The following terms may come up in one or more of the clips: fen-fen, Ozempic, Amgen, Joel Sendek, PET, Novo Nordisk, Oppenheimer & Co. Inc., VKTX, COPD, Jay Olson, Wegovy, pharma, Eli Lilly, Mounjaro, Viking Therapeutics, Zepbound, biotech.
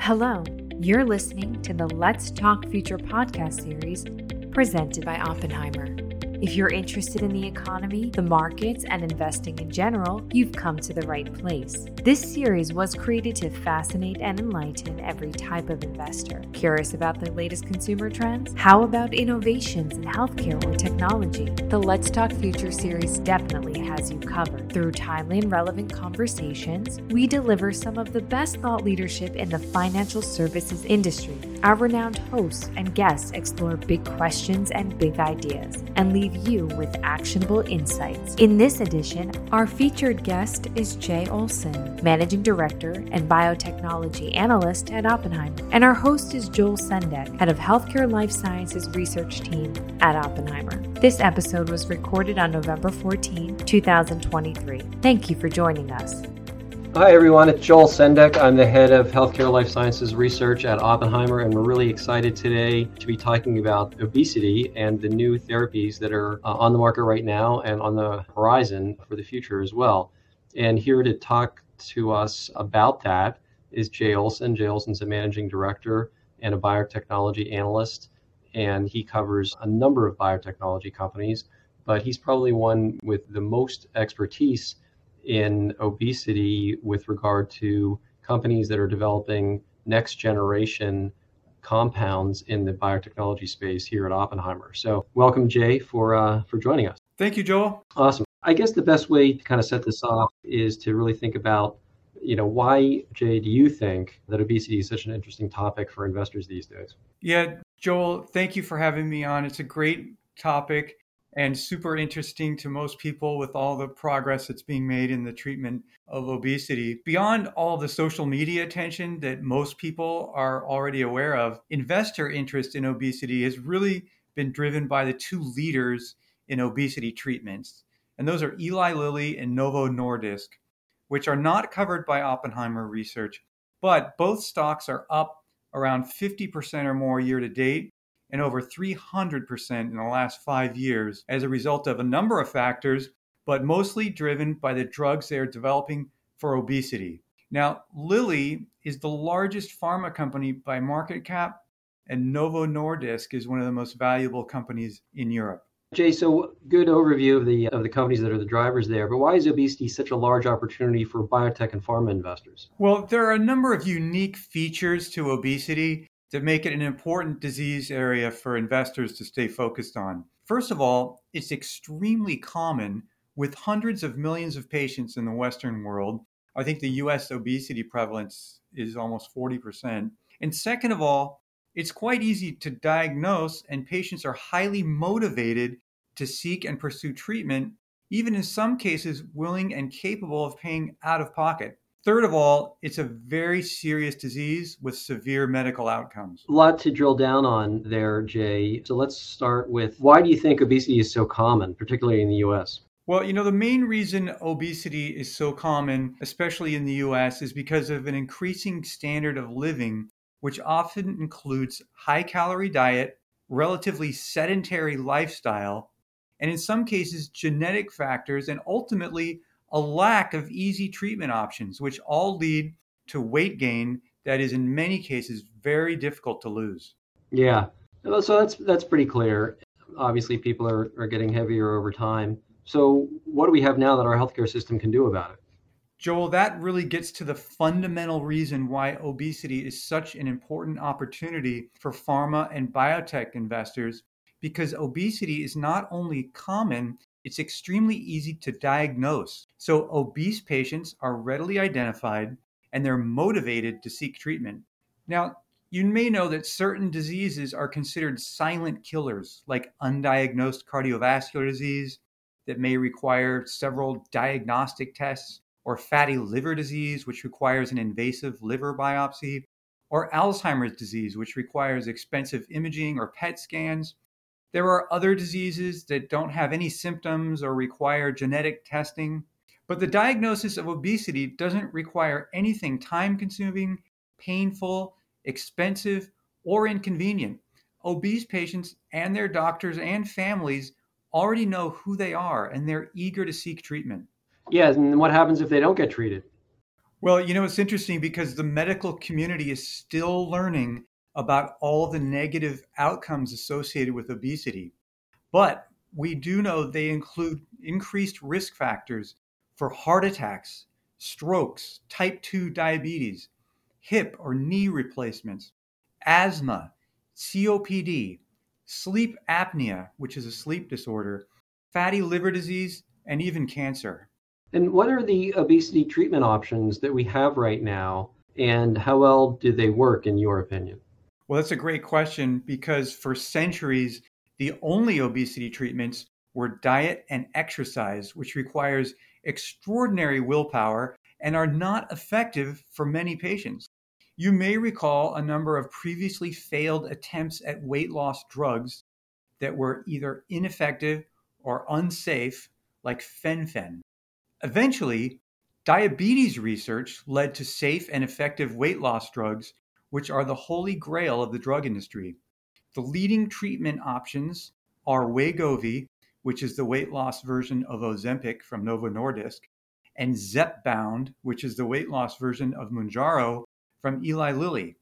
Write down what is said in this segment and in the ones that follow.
Hello, you're listening to the Let's Talk Future podcast series presented by Oppenheimer. If you're interested in the economy, the markets, and investing in general, you've come to the right place. This series was created to fascinate and enlighten every type of investor. Curious about the latest consumer trends? How about innovations in healthcare or technology? The Let's Talk Future series definitely has you covered. Through timely and relevant conversations, we deliver some of the best thought leadership in the financial services industry. Our renowned hosts and guests explore big questions and big ideas and leave you with actionable insights. In this edition, our featured guest is Jay Olson, Managing Director and Biotechnology Analyst at Oppenheimer. And our host is Joel Sendek, Head of Healthcare Life Sciences Research Team at Oppenheimer. This episode was recorded on November 14, 2023. Thank you for joining us. Hi everyone, it's Joel Sendek. I'm the head of Healthcare Life Sciences Research at Oppenheimer, and we're really excited today to be talking about obesity and the new therapies that are on the market right now and on the horizon for the future as well. And here to talk to us about that is Jay Olson. Jay Olson's a managing director and a biotechnology analyst, and he covers a number of biotechnology companies, but he's probably one with the most expertise in obesity with regard to companies that are developing next generation compounds in the biotechnology space here at Oppenheimer. So welcome, Jay, for joining us. Thank you, Joel. Awesome. I guess the best way to kind of set this off is to really think about, why, Jay, do you think that obesity is such an interesting topic for investors these days? Yeah, Joel, thank you for having me on. It's a great topic and super interesting to most people with all the progress that's being made in the treatment of obesity. Beyond all the social media attention that most people are already aware of, investor interest in obesity has really been driven by the two leaders in obesity treatments. And those are Eli Lilly and Novo Nordisk, which are not covered by Oppenheimer research, but both stocks are up around 50% or more year to date, and over 300% in the last 5 years as a result of a number of factors, but mostly driven by the drugs they are developing for obesity. Now, Lilly is the largest pharma company by market cap, and Novo Nordisk is one of the most valuable companies in Europe. Jay, so good overview of the companies that are the drivers there, but why is obesity such a large opportunity for biotech and pharma investors? Well, there are a number of unique features to obesity that make it an important disease area for investors to stay focused on. First of all, it's extremely common with hundreds of millions of patients in the Western world. I think the US obesity prevalence is almost 40%. And second of all, it's quite easy to diagnose, and patients are highly motivated to seek and pursue treatment, even in some cases willing and capable of paying out of pocket. Third of all, it's a very serious disease with severe medical outcomes. A lot to drill down on there, Jay. So let's start with, why do you think obesity is so common, particularly in the U.S.? Well, the main reason obesity is so common, especially in the U.S., is because of an increasing standard of living, which often includes high-calorie diet, relatively sedentary lifestyle, and in some cases, genetic factors, and ultimately a lack of easy treatment options, which all lead to weight gain that is in many cases very difficult to lose. Yeah, so that's pretty clear. Obviously, people are getting heavier over time. So what do we have now that our healthcare system can do about it? Joel, that really gets to the fundamental reason why obesity is such an important opportunity for pharma and biotech investors, because obesity is not only common, it's extremely easy to diagnose. So obese patients are readily identified and they're motivated to seek treatment. Now, you may know that certain diseases are considered silent killers, like undiagnosed cardiovascular disease that may require several diagnostic tests, or fatty liver disease, which requires an invasive liver biopsy, or Alzheimer's disease, which requires expensive imaging or PET scans. There are other diseases that don't have any symptoms or require genetic testing, but the diagnosis of obesity doesn't require anything time-consuming, painful, expensive, or inconvenient. Obese patients and their doctors and families already know who they are, and they're eager to seek treatment. Yeah, and what happens if they don't get treated? Well, you know, it's interesting because the medical community is still learning about all the negative outcomes associated with obesity. But we do know they include increased risk factors for heart attacks, strokes, type 2 diabetes, hip or knee replacements, asthma, COPD, sleep apnea, which is a sleep disorder, fatty liver disease, and even cancer. And what are the obesity treatment options that we have right now, and how well do they work in your opinion? Well, that's a great question because for centuries, the only obesity treatments were diet and exercise, which requires extraordinary willpower and are not effective for many patients. You may recall a number of previously failed attempts at weight loss drugs that were either ineffective or unsafe, like fen-fen. Eventually, diabetes research led to safe and effective weight loss drugs, which are the holy grail of the drug industry. The leading treatment options are Wegovy, which is the weight loss version of Ozempic from Novo Nordisk, and Zepbound, which is the weight loss version of Mounjaro from Eli Lilly.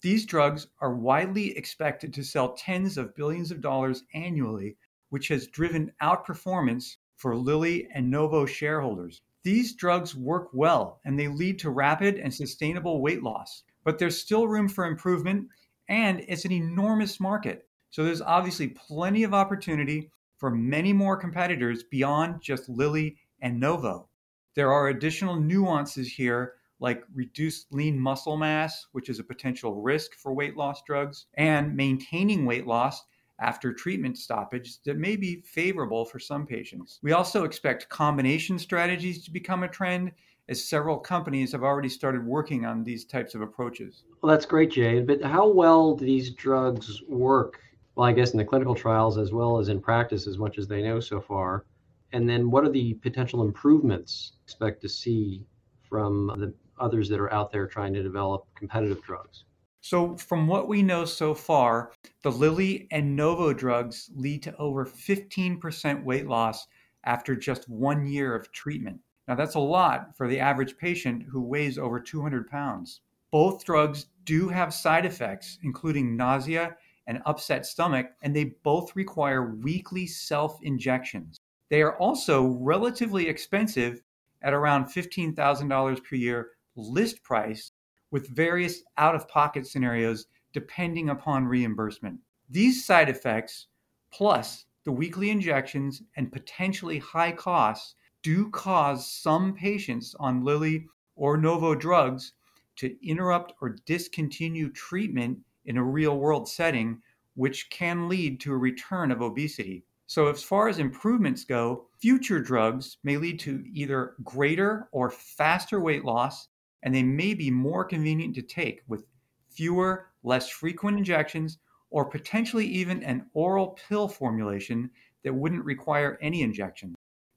These drugs are widely expected to sell tens of billions of dollars annually, which has driven outperformance for Lilly and Novo shareholders. These drugs work well, and they lead to rapid and sustainable weight loss. But there's still room for improvement, and it's an enormous market. So there's obviously plenty of opportunity for many more competitors beyond just Lilly and Novo. There are additional nuances here, like reduced lean muscle mass, which is a potential risk for weight loss drugs, and maintaining weight loss after treatment stoppage that may be favorable for some patients. We also expect combination strategies to become a trend, as several companies have already started working on these types of approaches. Well, that's great, Jay. But how well do these drugs work? Well, I guess in the clinical trials as well as in practice, as much as they know so far. And then what are the potential improvements you expect to see from the others that are out there trying to develop competitive drugs? So from what we know so far, the Lilly and Novo drugs lead to over 15% weight loss after just 1 year of treatment. Now, that's a lot for the average patient who weighs over 200 pounds. Both drugs do have side effects, including nausea and upset stomach, and they both require weekly self-injections. They are also relatively expensive at around $15,000 per year list price, with various out-of-pocket scenarios depending upon reimbursement. These side effects, plus the weekly injections and potentially high costs, do cause some patients on Lilly or Novo drugs to interrupt or discontinue treatment in a real-world setting, which can lead to a return of obesity. So as far as improvements go, future drugs may lead to either greater or faster weight loss, and they may be more convenient to take with fewer, less frequent injections, or potentially even an oral pill formulation that wouldn't require any injection.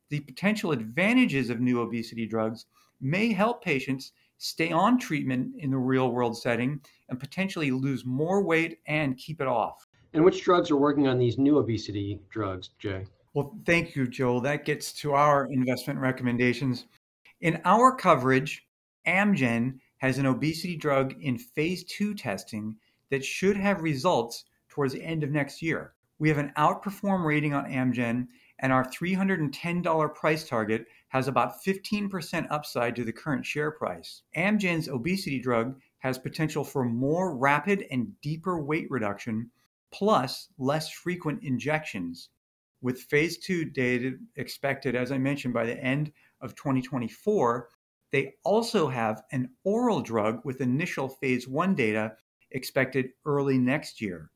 The potential advantages of new obesity drugs may help patients stay on treatment in the real-world setting and potentially lose more weight and keep it off. And which drugs are working on these new obesity drugs, Jay? Well, thank you, Joel. That gets to our investment recommendations. In our coverage, Amgen has an obesity drug in phase 2 testing that should have results towards the end of next year. We have an outperform rating on Amgen, and our $310 price target has about 15% upside to the current share price. Amgen's obesity drug has potential for more rapid and deeper weight reduction, plus less frequent injections, with phase 2 data expected, as I mentioned, by the end of 2024. They also have an oral drug with initial phase 1 data expected early next year.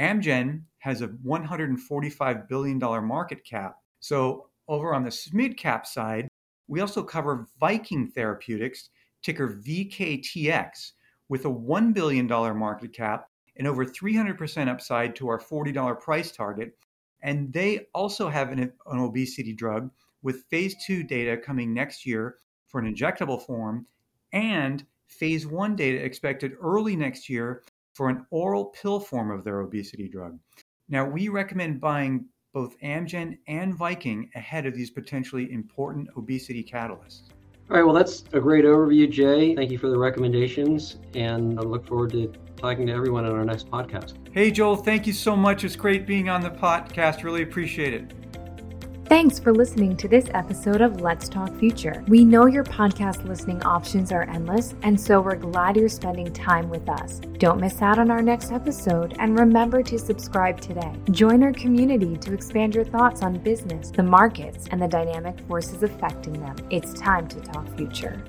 Amgen has a $145 billion market cap. So over on the mid-cap side, we also cover Viking Therapeutics, ticker VKTX, with a $1 billion market cap and over 300% upside to our $40 price target. And they also have an obesity drug with phase 2 data coming next year for an injectable form and phase 1 data expected early next year for an oral pill form of their obesity drug. Now, we recommend buying both Amgen and Viking ahead of these potentially important obesity catalysts. All right, well, that's a great overview, Jay. Thank you for the recommendations, and I look forward to talking to everyone on our next podcast. Hey, Joel, thank you so much. It's great being on the podcast. Really appreciate it. Thanks for listening to this episode of Let's Talk Future. We know your podcast listening options are endless, and so we're glad you're spending time with us. Don't miss out on our next episode, and remember to subscribe today. Join our community to expand your thoughts on business, the markets, and the dynamic forces affecting them. It's time to talk future.